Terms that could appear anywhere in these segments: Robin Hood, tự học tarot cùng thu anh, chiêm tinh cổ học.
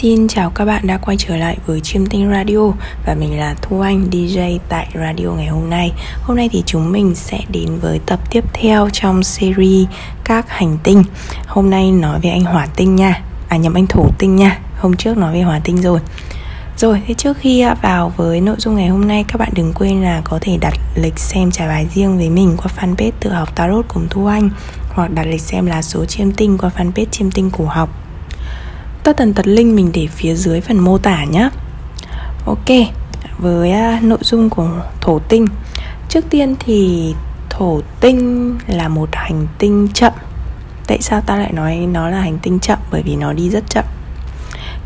Xin chào các bạn đã quay trở lại với Chiêm Tinh Radio và mình là Thu Anh, DJ tại radio ngày hôm nay. Hôm nay thì chúng mình sẽ đến với tập tiếp theo trong series các hành tinh. Hôm nay nói về anh hỏa tinh nha, anh thổ tinh nha. Hôm trước nói về hỏa tinh rồi. Rồi, thế trước khi vào với nội dung ngày hôm nay, các bạn đừng quên là có thể đặt lịch xem trả bài riêng với mình qua fanpage Tự Học Tarot Cùng Thu Anh, hoặc đặt lịch xem là số chiêm tinh qua fanpage Chiêm Tinh Cổ Học. Tất tần tật link mình để phía dưới phần mô tả nhé. Ok, với nội dung của thổ tinh. Trước tiên thì thổ tinh là một hành tinh chậm. Tại sao ta lại nói nó là hành tinh chậm? Bởi vì nó đi rất chậm.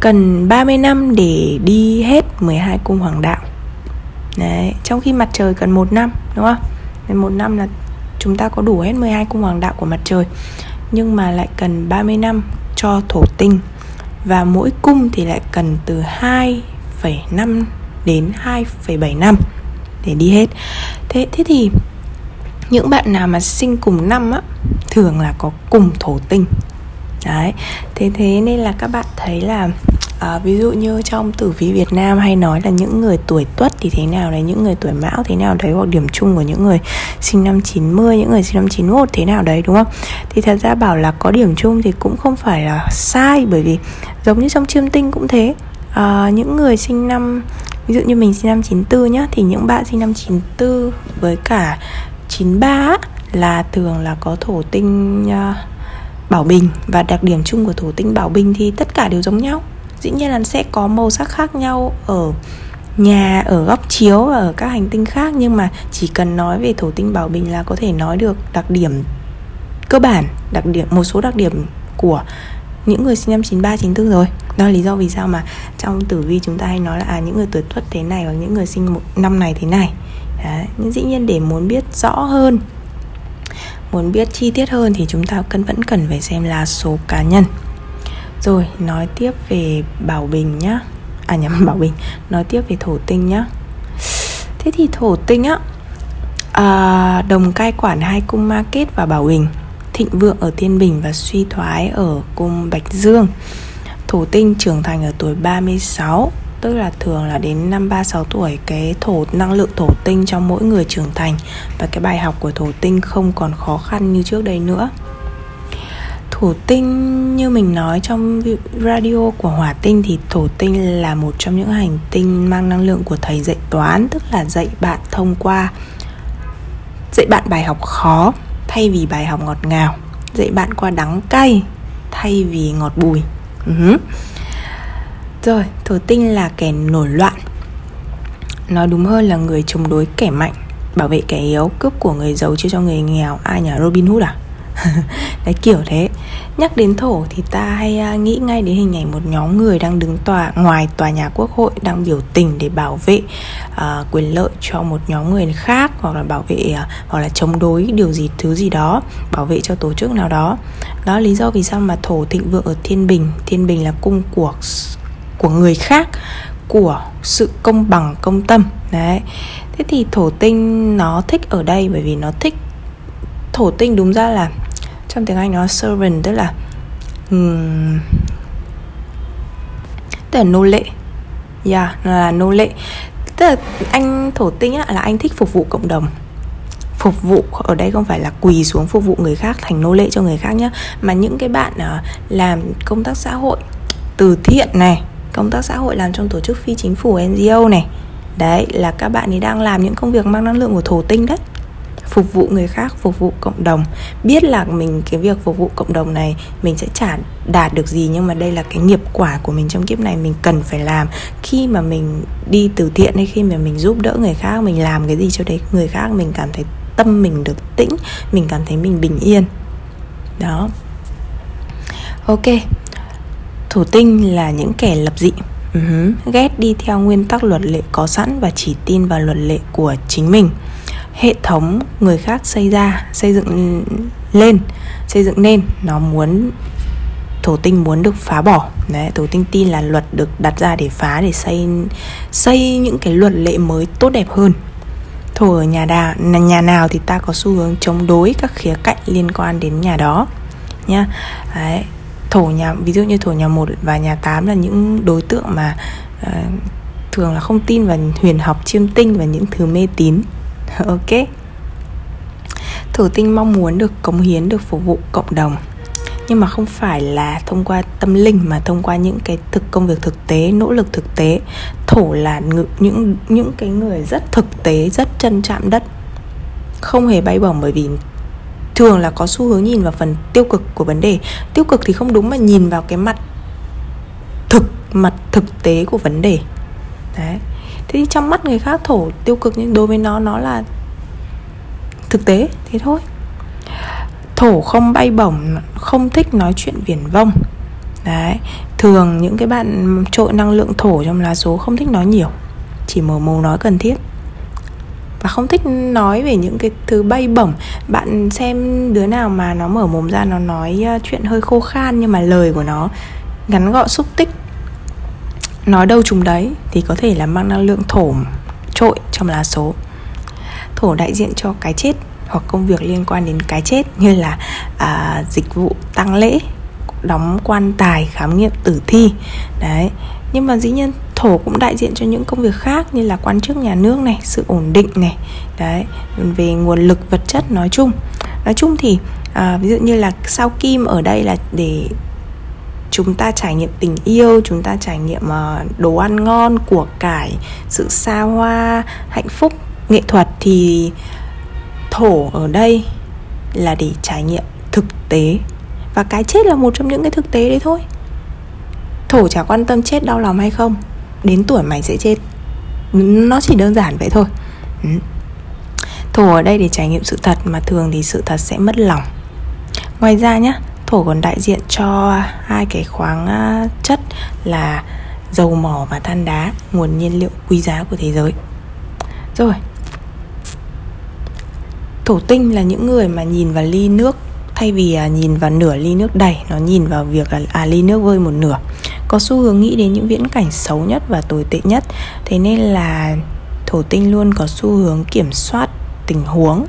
Cần 30 năm để đi hết 12 cung hoàng đạo. Đấy, trong khi mặt trời cần 1 năm, đúng không? Nên 1 năm là chúng ta có đủ hết 12 cung hoàng đạo của mặt trời. Nhưng mà lại cần 30 năm cho thổ tinh. Và mỗi cung thì lại cần từ 2,5 đến 2,7 năm để đi hết. Thế thì những bạn nào mà sinh cùng năm á, thường là có cùng thổ tinh. Đấy, thế nên là các bạn thấy là ví dụ như trong tử vi Việt Nam hay nói là những người tuổi Tuất thì thế nào đấy, những người tuổi Mão thế nào đấy, hoặc điểm chung của những người sinh năm 90, những người sinh năm 91 thế nào đấy, đúng không? Thì thật ra bảo là có điểm chung thì cũng không phải là sai, bởi vì giống như trong chiêm tinh cũng thế. Những người sinh năm, ví dụ như mình sinh năm 94 nhá, thì những bạn sinh năm 94 với cả 93 là thường là có thổ tinh Bảo Bình, và đặc điểm chung của thổ tinh Bảo Bình thì tất cả đều giống nhau. Dĩ nhiên là sẽ có màu sắc khác nhau ở nhà, ở góc chiếu và ở các hành tinh khác, nhưng mà chỉ cần nói về thổ tinh Bảo Bình là có thể nói được đặc điểm cơ bản, một số đặc điểm của những người sinh năm 93, 94 rồi. Đó là lý do vì sao mà trong tử vi chúng ta hay nói là những người tuổi Tuất thế này, hoặc những người sinh một năm này thế này. Đấy, nhưng dĩ nhiên để muốn biết rõ hơn, muốn biết chi tiết hơn thì chúng ta vẫn cần phải xem là số cá nhân. Rồi, nói tiếp về Bảo Bình nhá. Bảo Bình. Nói tiếp về thổ tinh nhá. Thế thì thổ tinh á, đồng cai quản hai cung Ma Kết và Bảo Bình, thịnh vượng ở Thiên Bình và suy thoái ở cung Bạch Dương. Thổ tinh trưởng thành ở tuổi 36, tức là thường là đến năm 36 tuổi, cái năng lượng thổ tinh trong mỗi người trưởng thành, và cái bài học của thổ tinh không còn khó khăn như trước đây nữa. Thổ tinh như mình nói trong radio của hỏa tinh thì thổ tinh là một trong những hành tinh mang năng lượng của thầy dạy toán, tức là dạy bạn bài học khó thay vì bài học ngọt ngào, dạy bạn qua đắng cay thay vì ngọt bùi. Rồi, thổ tinh là kẻ nổi loạn, nói đúng hơn là người chống đối kẻ mạnh, bảo vệ kẻ yếu, cướp của người giàu chia cho người nghèo. Ai nhỉ? Robin Hood à? Đấy, kiểu thế. Nhắc đến thổ thì ta hay nghĩ ngay đến hình ảnh một nhóm người đang đứng ngoài tòa nhà Quốc hội, đang biểu tình để bảo vệ quyền lợi cho một nhóm người khác, hoặc là bảo vệ hoặc là chống đối thứ gì đó, bảo vệ cho tổ chức nào đó. Đó là lý do vì sao mà thổ thịnh vượng ở Thiên Bình. Thiên Bình là cung của người khác, của sự công bằng, công tâm. Đấy. Thế thì thổ tinh nó thích ở đây, bởi vì nó thích. Thổ tinh đúng ra là trong tiếng Anh nó servant, tức là nô lệ. Nó là nô lệ. Tức là anh thổ tinh á, là anh thích phục vụ cộng đồng. Phục vụ ở đây không phải là quỳ xuống phục vụ người khác, thành nô lệ cho người khác nhá, mà những cái bạn làm công tác xã hội từ thiện này, công tác xã hội làm trong tổ chức phi chính phủ NGO này, đấy là các bạn ấy đang làm những công việc mang năng lượng của thổ tinh đấy, phục vụ người khác, phục vụ cộng đồng. Biết là cái việc phục vụ cộng đồng này mình sẽ chả đạt được gì, nhưng mà đây là cái nghiệp quả của mình trong kiếp này, mình cần phải làm. Khi mà mình đi từ thiện hay khi mà mình giúp đỡ người khác, mình làm cái gì cho đấy người khác, mình cảm thấy tâm mình được tĩnh, mình cảm thấy mình bình yên. Đó. Ok. Thổ tinh là những kẻ lập dị, ghét đi theo nguyên tắc luật lệ có sẵn và chỉ tin vào luật lệ của chính mình. Hệ thống người khác xây dựng nên nó muốn, thổ tinh muốn được phá bỏ. Đấy, thổ tinh tin là luật được đặt ra để phá, để xây những cái luật lệ mới tốt đẹp hơn. Thổ ở nhà nào thì ta có xu hướng chống đối các khía cạnh liên quan đến nhà đó nhá. Đấy. thổ nhà, ví dụ như thổ nhà 1 và nhà 8 là những đối tượng mà thường là không tin vào huyền học chiêm tinh và những thứ mê tín. Ok. Thổ tinh mong muốn được cống hiến, được phục vụ cộng đồng, nhưng mà không phải là thông qua tâm linh mà thông qua những cái công việc thực tế, nỗ lực thực tế. Thổ là những cái người rất thực tế, rất chân chạm đất, không hề bay bổng, bởi vì thường là có xu hướng nhìn vào phần tiêu cực của vấn đề. Tiêu cực thì không đúng, mà nhìn vào cái mặt thực tế của vấn đề. Đấy. Thế thì trong mắt người khác thổ tiêu cực, nhưng đối với nó là thực tế, thế thôi. Thổ không bay bổng, không thích nói chuyện viển vông. Đấy. Thường những cái bạn trội năng lượng thổ trong lá số không thích nói nhiều, chỉ mở mồm nói cần thiết, và không thích nói về những cái thứ bay bổng. Bạn xem đứa nào mà nó mở mồm ra, nó nói chuyện hơi khô khan, nhưng mà lời của nó ngắn gọn xúc tích, nói đâu trúng đấy, thì có thể là mang năng lượng thổ trội trong lá số. Thổ đại diện cho cái chết hoặc công việc liên quan đến cái chết, như là dịch vụ tang lễ, đóng quan tài, khám nghiệm tử thi. Đấy. Nhưng mà dĩ nhiên thổ cũng đại diện cho những công việc khác, như là quan chức nhà nước này, sự ổn định này. Đấy, về nguồn lực vật chất nói chung. Nói chung thì ví dụ như là sao kim ở đây là để chúng ta trải nghiệm tình yêu, chúng ta trải nghiệm đồ ăn ngon, của cải, sự xa hoa, hạnh phúc, nghệ thuật, thì thổ ở đây là để trải nghiệm thực tế. Và cái chết là một trong những cái thực tế đấy thôi. Thổ chả quan tâm chết đau lòng hay không, đến tuổi mày sẽ chết, nó chỉ đơn giản vậy thôi. Thổ ở đây để trải nghiệm sự thật, mà thường thì sự thật sẽ mất lòng. Ngoài ra nhá, thổ còn đại diện cho hai cái khoáng chất là dầu mỏ và than đá, nguồn nhiên liệu quý giá của thế giới. Rồi, thổ tinh là những người mà nhìn vào ly nước, thay vì nhìn vào nửa ly nước đầy, nó nhìn vào việc là ly nước vơi một nửa. Có xu hướng nghĩ đến những viễn cảnh xấu nhất và tồi tệ nhất. Thế nên là thổ tinh luôn có xu hướng kiểm soát tình huống.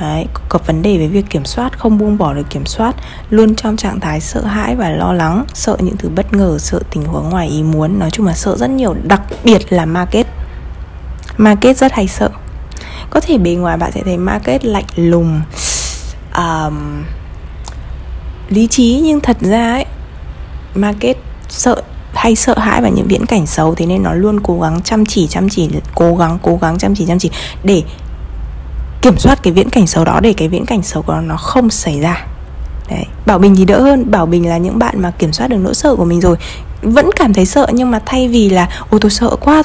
Đấy, có vấn đề với việc kiểm soát, không buông bỏ được kiểm soát, luôn trong trạng thái sợ hãi và lo lắng, sợ những thứ bất ngờ, sợ tình huống ngoài ý muốn. Nói chung là sợ rất nhiều, đặc biệt là market rất hay sợ. Có thể bề ngoài bạn sẽ thấy market lạnh lùng, lý trí, nhưng thật ra ấy, market sợ hãi và những viễn cảnh xấu. Thế nên nó luôn cố gắng chăm chỉ, cố gắng chăm chỉ để kiểm soát cái viễn cảnh xấu đó, để cái viễn cảnh xấu của nó không xảy ra. Đấy. Bảo Bình thì đỡ hơn. Bảo Bình là những bạn mà kiểm soát được nỗi sợ của mình rồi, vẫn cảm thấy sợ, nhưng mà thay vì là ôi tôi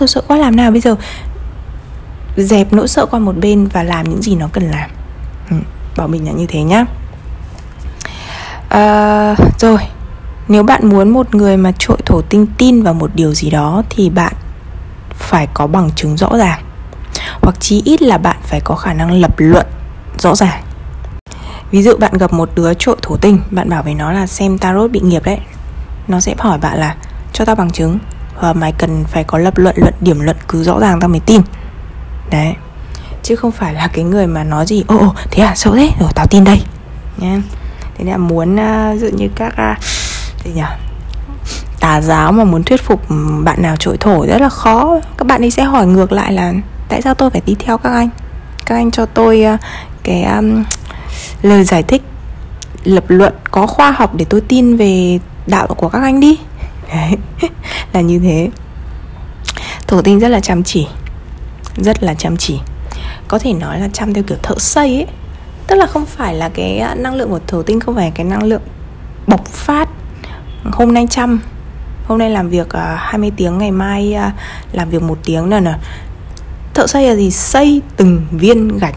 sợ quá làm nào bây giờ, dẹp nỗi sợ qua một bên và làm những gì nó cần làm. Bảo Bình là như thế nhá. Rồi, nếu bạn muốn một người mà trội thổ tinh tin vào một điều gì đó thì bạn phải có bằng chứng rõ ràng, hoặc chí ít là bạn phải có khả năng lập luận rõ ràng. Ví dụ bạn gặp một đứa trội thổ tinh, bạn bảo với nó là xem tarot bị nghiệp đấy, nó sẽ hỏi bạn là cho tao bằng chứng, và mày cần phải có lập luận, luận điểm, luận cứ rõ ràng tao mới tin. Đấy. Chứ không phải là cái người mà nói gì ồ thế à, sợ thế, rồi tao tin đây nha. Thế nên là muốn dựa như các gì nhỉ, tà giáo mà muốn thuyết phục bạn nào trội thổ rất là khó. Các bạn ấy sẽ hỏi ngược lại là tại sao tôi phải đi theo các anh? Các anh cho tôi cái lời giải thích, lập luận có khoa học để tôi tin về đạo của các anh đi. Đấy. Là như thế. Thổ tinh rất là chăm chỉ, rất là chăm chỉ, có thể nói là chăm theo kiểu thợ xây ấy. Tức là không phải là cái năng lượng của thổ tinh, không phải cái năng lượng bộc phát, hôm nay chăm, hôm nay làm việc 20 tiếng, ngày mai làm việc 1 tiếng. Thợ xây là gì? Xây từng viên gạch,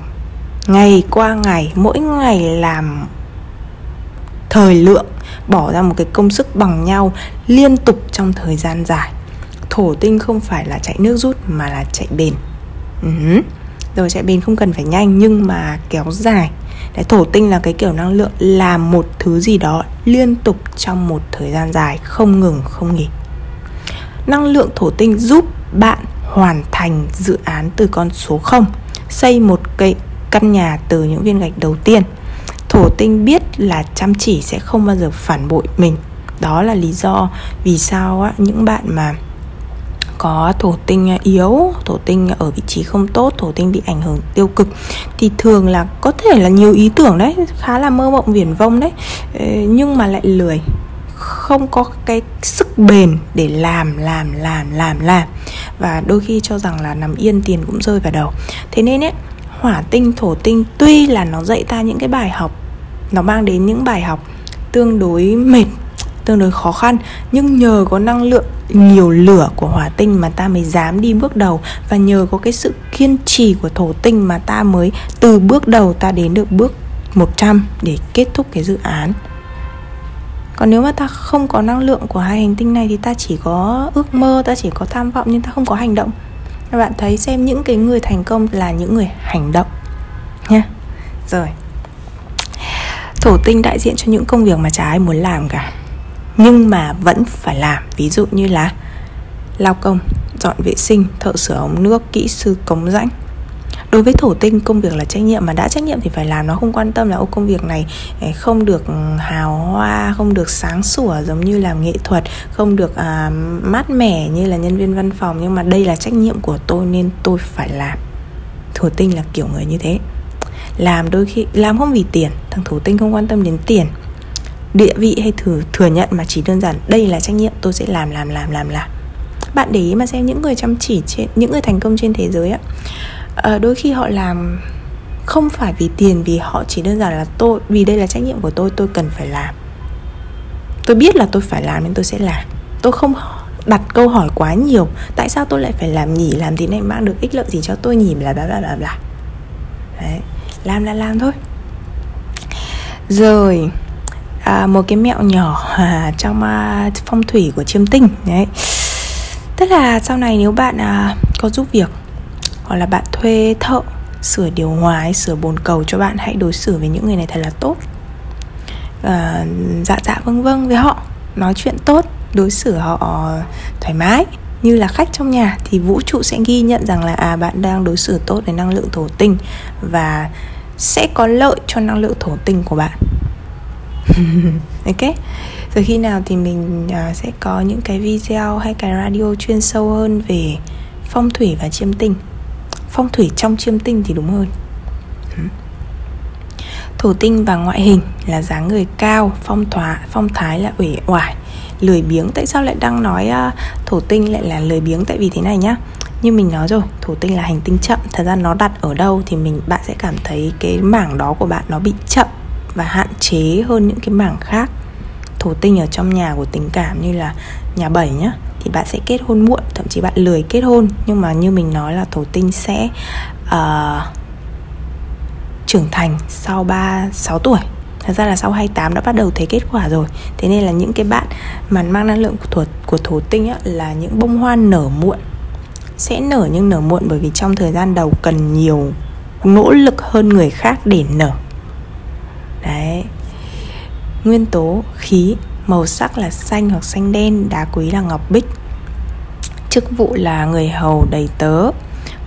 ngày qua ngày, mỗi ngày làm thời lượng, bỏ ra một cái công sức bằng nhau liên tục trong thời gian dài. Thổ tinh không phải là chạy nước rút mà là chạy bền. Rồi, chạy bền không cần phải nhanh nhưng mà kéo dài. Đấy, thổ tinh là cái kiểu năng lượng làm một thứ gì đó liên tục trong một thời gian dài, không ngừng không nghỉ. Năng lượng thổ tinh giúp bạn hoàn thành dự án từ con số 0, xây một cái căn nhà từ những viên gạch đầu tiên. Thổ tinh biết là chăm chỉ sẽ không bao giờ phản bội mình, Đó là lý do vì sao á, những bạn mà có thổ tinh yếu, thổ tinh ở vị trí không tốt, thổ tinh bị ảnh hưởng tiêu cực thì thường là có thể là nhiều ý tưởng đấy, khá là mơ mộng viển vông đấy, nhưng mà lại lười, không có cái sức bền để làm. Và đôi khi cho rằng là nằm yên tiền cũng rơi vào đầu. Thế nên ấy, hỏa tinh, thổ tinh tuy là nó dạy ta những cái bài học, nó mang đến những bài học tương đối mệt, tương đối khó khăn, nhưng nhờ có năng lượng nhiều lửa của hỏa tinh mà ta mới dám đi bước đầu, và nhờ có cái sự kiên trì của thổ tinh mà ta mới từ bước đầu ta đến được bước 100 để kết thúc cái dự án. Còn nếu mà ta không có năng lượng của hai hành tinh này thì ta chỉ có ước mơ, ta chỉ có tham vọng nhưng ta không có hành động. Các bạn thấy xem những cái người thành công là những người hành động nha. Rồi, thổ tinh đại diện cho những công việc mà chả ai muốn làm cả, nhưng mà vẫn phải làm. Ví dụ như là lao công, dọn vệ sinh, thợ sửa ống nước, kỹ sư cống rãnh. Đối với thổ tinh, công việc là trách nhiệm, mà đã trách nhiệm thì phải làm. Nó không quan tâm là ô công việc này không được hào hoa, không được sáng sủa giống như làm nghệ thuật, không được mát mẻ như là nhân viên văn phòng, nhưng mà đây là trách nhiệm của tôi nên tôi phải làm. Thổ tinh là kiểu người như thế. Làm đôi khi làm không vì tiền, thằng thổ tinh không quan tâm đến tiền, địa vị hay thừa nhận, mà chỉ đơn giản đây là trách nhiệm, tôi sẽ làm. Bạn để ý mà xem những người chăm chỉ, những người thành công trên thế giới á, đôi khi họ làm không phải vì tiền, vì họ chỉ đơn giản là tôi, vì đây là trách nhiệm của tôi cần phải làm, tôi biết là tôi phải làm nên tôi sẽ làm. Tôi không đặt câu hỏi quá nhiều, tại sao tôi lại phải làm nhỉ, làm thế này mang được ích lợi gì cho tôi nhỉ, bla bla bla. Đấy, làm thôi. Rồi, một cái mẹo nhỏ trong phong thủy của chiêm tinh đấy, tức là sau này nếu bạn có giúp việc hoặc là bạn thuê thợ sửa điều hòa, sửa bồn cầu cho bạn, hãy đối xử với những người này thật là tốt, dạ vâng với họ, nói chuyện tốt, đối xử họ thoải mái như là khách trong nhà, thì vũ trụ sẽ ghi nhận rằng là bạn đang đối xử tốt với năng lượng thổ tinh và sẽ có lợi cho năng lượng thổ tinh của bạn. Ok, rồi khi nào thì mình sẽ có những cái video hay cái radio chuyên sâu hơn về phong thủy và chiêm tinh, phong thủy trong chiêm tinh thì đúng hơn. Thổ tinh và ngoại hình là dáng người cao, phong thái là uể oải, lười biếng. Tại sao lại đang nói thổ tinh lại là lười biếng? Tại vì thế này nhá, như mình nói rồi, thổ tinh là hành tinh chậm. Thật ra nó đặt ở đâu thì bạn sẽ cảm thấy cái mảng đó của bạn nó bị chậm và hạn chế hơn những cái mảng khác. Thổ tinh ở trong nhà của tình cảm như là nhà 7 nhá, thì bạn sẽ kết hôn muộn, thậm chí bạn lười kết hôn. Nhưng mà như mình nói là thổ tinh sẽ trưởng thành sau 36 tuổi. Thật ra là sau 28 đã bắt đầu thấy kết quả rồi. Thế nên là những cái bạn mà mang năng lượng của thổ tinh á, là những bông hoa nở muộn. Sẽ nở nhưng nở muộn, bởi vì trong thời gian đầu cần nhiều nỗ lực hơn người khác để nở. Đấy. Nguyên tố khí, màu sắc là xanh hoặc xanh đen, đá quý là ngọc bích, chức vụ là người hầu đầy tớ,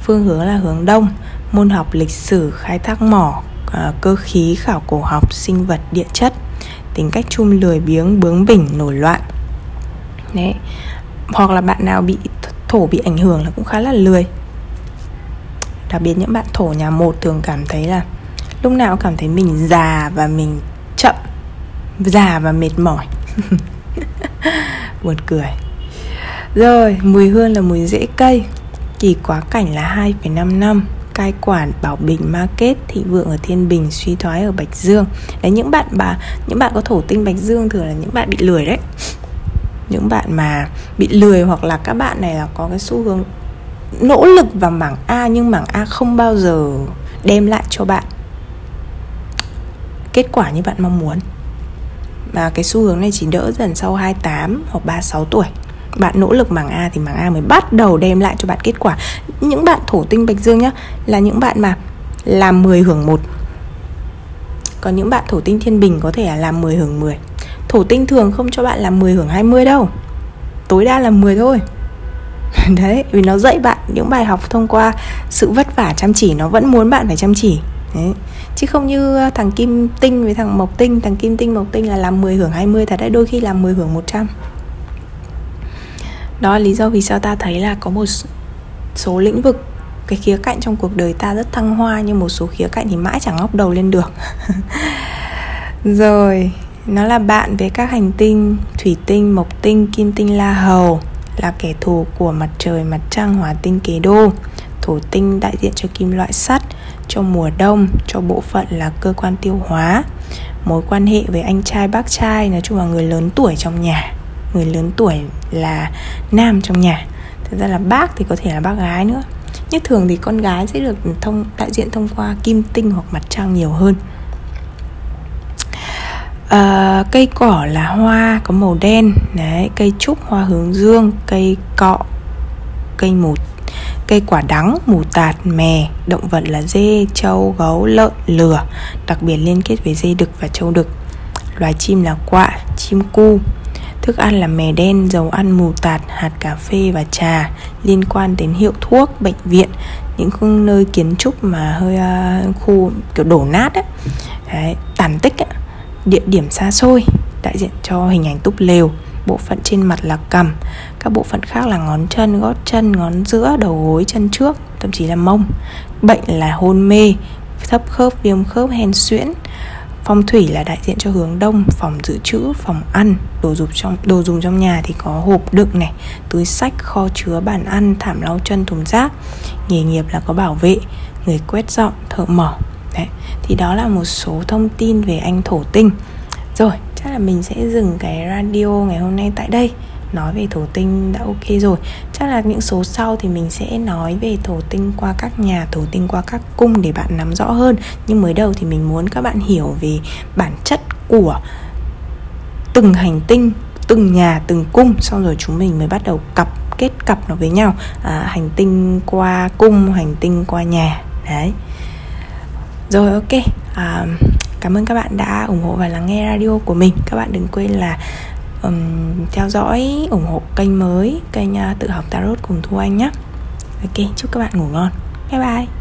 phương hướng là hướng đông, môn học lịch sử, khai thác mỏ, cơ khí, khảo cổ học, sinh vật, địa chất, tính cách chung lười biếng, bướng bỉnh, nổi loạn. Đấy. Hoặc là bạn nào bị thổ bị ảnh hưởng là cũng khá là lười. Đặc biệt những bạn thổ nhà 1 thường cảm thấy là lúc nào cảm thấy mình già và mình chậm, già và mệt mỏi. Buồn cười. Rồi, mùi hương là mùi rễ cây, kỳ quá cảnh là 2,5 năm, cai quản, bảo bình, ma kết, thị vượng ở Thiên Bình, suy thoái ở Bạch Dương. Đấy, những bạn có thổ tinh Bạch Dương thường là những bạn bị lười đấy. Những bạn mà bị lười, hoặc là các bạn này là có cái xu hướng nỗ lực vào mảng A nhưng mảng A không bao giờ đem lại cho bạn kết quả như bạn mong muốn. Và cái xu hướng này chỉ đỡ dần sau 28 hoặc 36 tuổi. Bạn nỗ lực mảng A thì mảng A mới bắt đầu đem lại cho bạn kết quả. Những bạn thổ tinh Bạch Dương nhá, là những bạn mà làm 10 hưởng 1. Còn những bạn thổ tinh Thiên Bình có thể là làm 10 hưởng 10. Thổ tinh thường không cho bạn làm 10 hưởng 20 đâu, tối đa là 10 thôi. Đấy, vì nó dạy bạn những bài học thông qua sự vất vả chăm chỉ. Nó vẫn muốn bạn phải chăm chỉ, Đấy. Chứ không như thằng kim tinh với thằng mộc tinh. Thằng kim tinh mộc tinh là làm 10 hưởng 20, thật đấy, đôi khi làm 10 hưởng 100. Đó là lý do vì sao ta thấy là có một số lĩnh vực, cái khía cạnh trong cuộc đời ta rất thăng hoa, nhưng một số khía cạnh thì mãi chẳng ngóc đầu lên được. Rồi, nó là bạn với các hành tinh thủy tinh, mộc tinh, kim tinh la hầu, là kẻ thù của mặt trời, mặt trăng, hỏa tinh kế đô. Thổ tinh đại diện cho kim loại sắt, cho mùa đông, cho bộ phận là cơ quan tiêu hóa. Mối quan hệ với anh trai, bác trai, nói chung là người lớn tuổi trong nhà. Người lớn tuổi là nam trong nhà. Thật ra là bác thì có thể là bác gái nữa. Nhưng thường thì con gái sẽ được đại diện thông qua kim tinh hoặc mặt trăng nhiều hơn. Cây cỏ là hoa có màu đen. Đấy, cây trúc hoa hướng dương, cây cọ, cây mụt, cây quả đắng, mù tạt, mè. Động vật là dê, trâu, gấu, lợn, lừa, đặc biệt liên kết với dê đực và trâu đực. Loài chim là quạ, chim cu. Thức ăn là mè đen, dầu ăn, mù tạt, hạt cà phê và trà. Liên quan đến hiệu thuốc, bệnh viện, những nơi kiến trúc mà hơi khu kiểu đổ nát ấy. Đấy, tàn tích ấy. Địa điểm xa xôi, đại diện cho hình ảnh túp lều. Bộ phận trên mặt là cằm. Các bộ phận khác là ngón chân, gót chân, ngón giữa, đầu gối, chân trước, thậm chí là mông. Bệnh là hôn mê, thấp khớp, viêm khớp, hen suyễn. Phong thủy là đại diện cho hướng đông, phòng dự trữ, phòng ăn. Đồ dùng trong nhà thì có hộp đựng này, túi sách, kho chứa, bàn ăn, thảm lau chân, thùng rác. Nghề nghiệp là có bảo vệ, người quét dọn, thợ mỏ. Đấy. Thì đó là một số thông tin về anh thổ tinh. Rồi, chắc là mình sẽ dừng cái radio ngày hôm nay tại đây. Nói về thổ tinh đã ok rồi. Chắc là những số sau thì mình sẽ nói về thổ tinh qua các nhà, thổ tinh qua các cung để bạn nắm rõ hơn. Nhưng mới đầu thì mình muốn các bạn hiểu về bản chất của từng hành tinh, từng nhà, từng cung. Xong rồi chúng mình mới bắt đầu kết cặp nó với nhau. Hành tinh qua cung, hành tinh qua nhà. Đấy. Rồi ok. Cảm ơn các bạn đã ủng hộ và lắng nghe radio của mình. Các bạn đừng quên là theo dõi, ủng hộ kênh mới, kênh Tự Học Tarot cùng Thu Anh nhé. Ok, chúc các bạn ngủ ngon. Bye bye.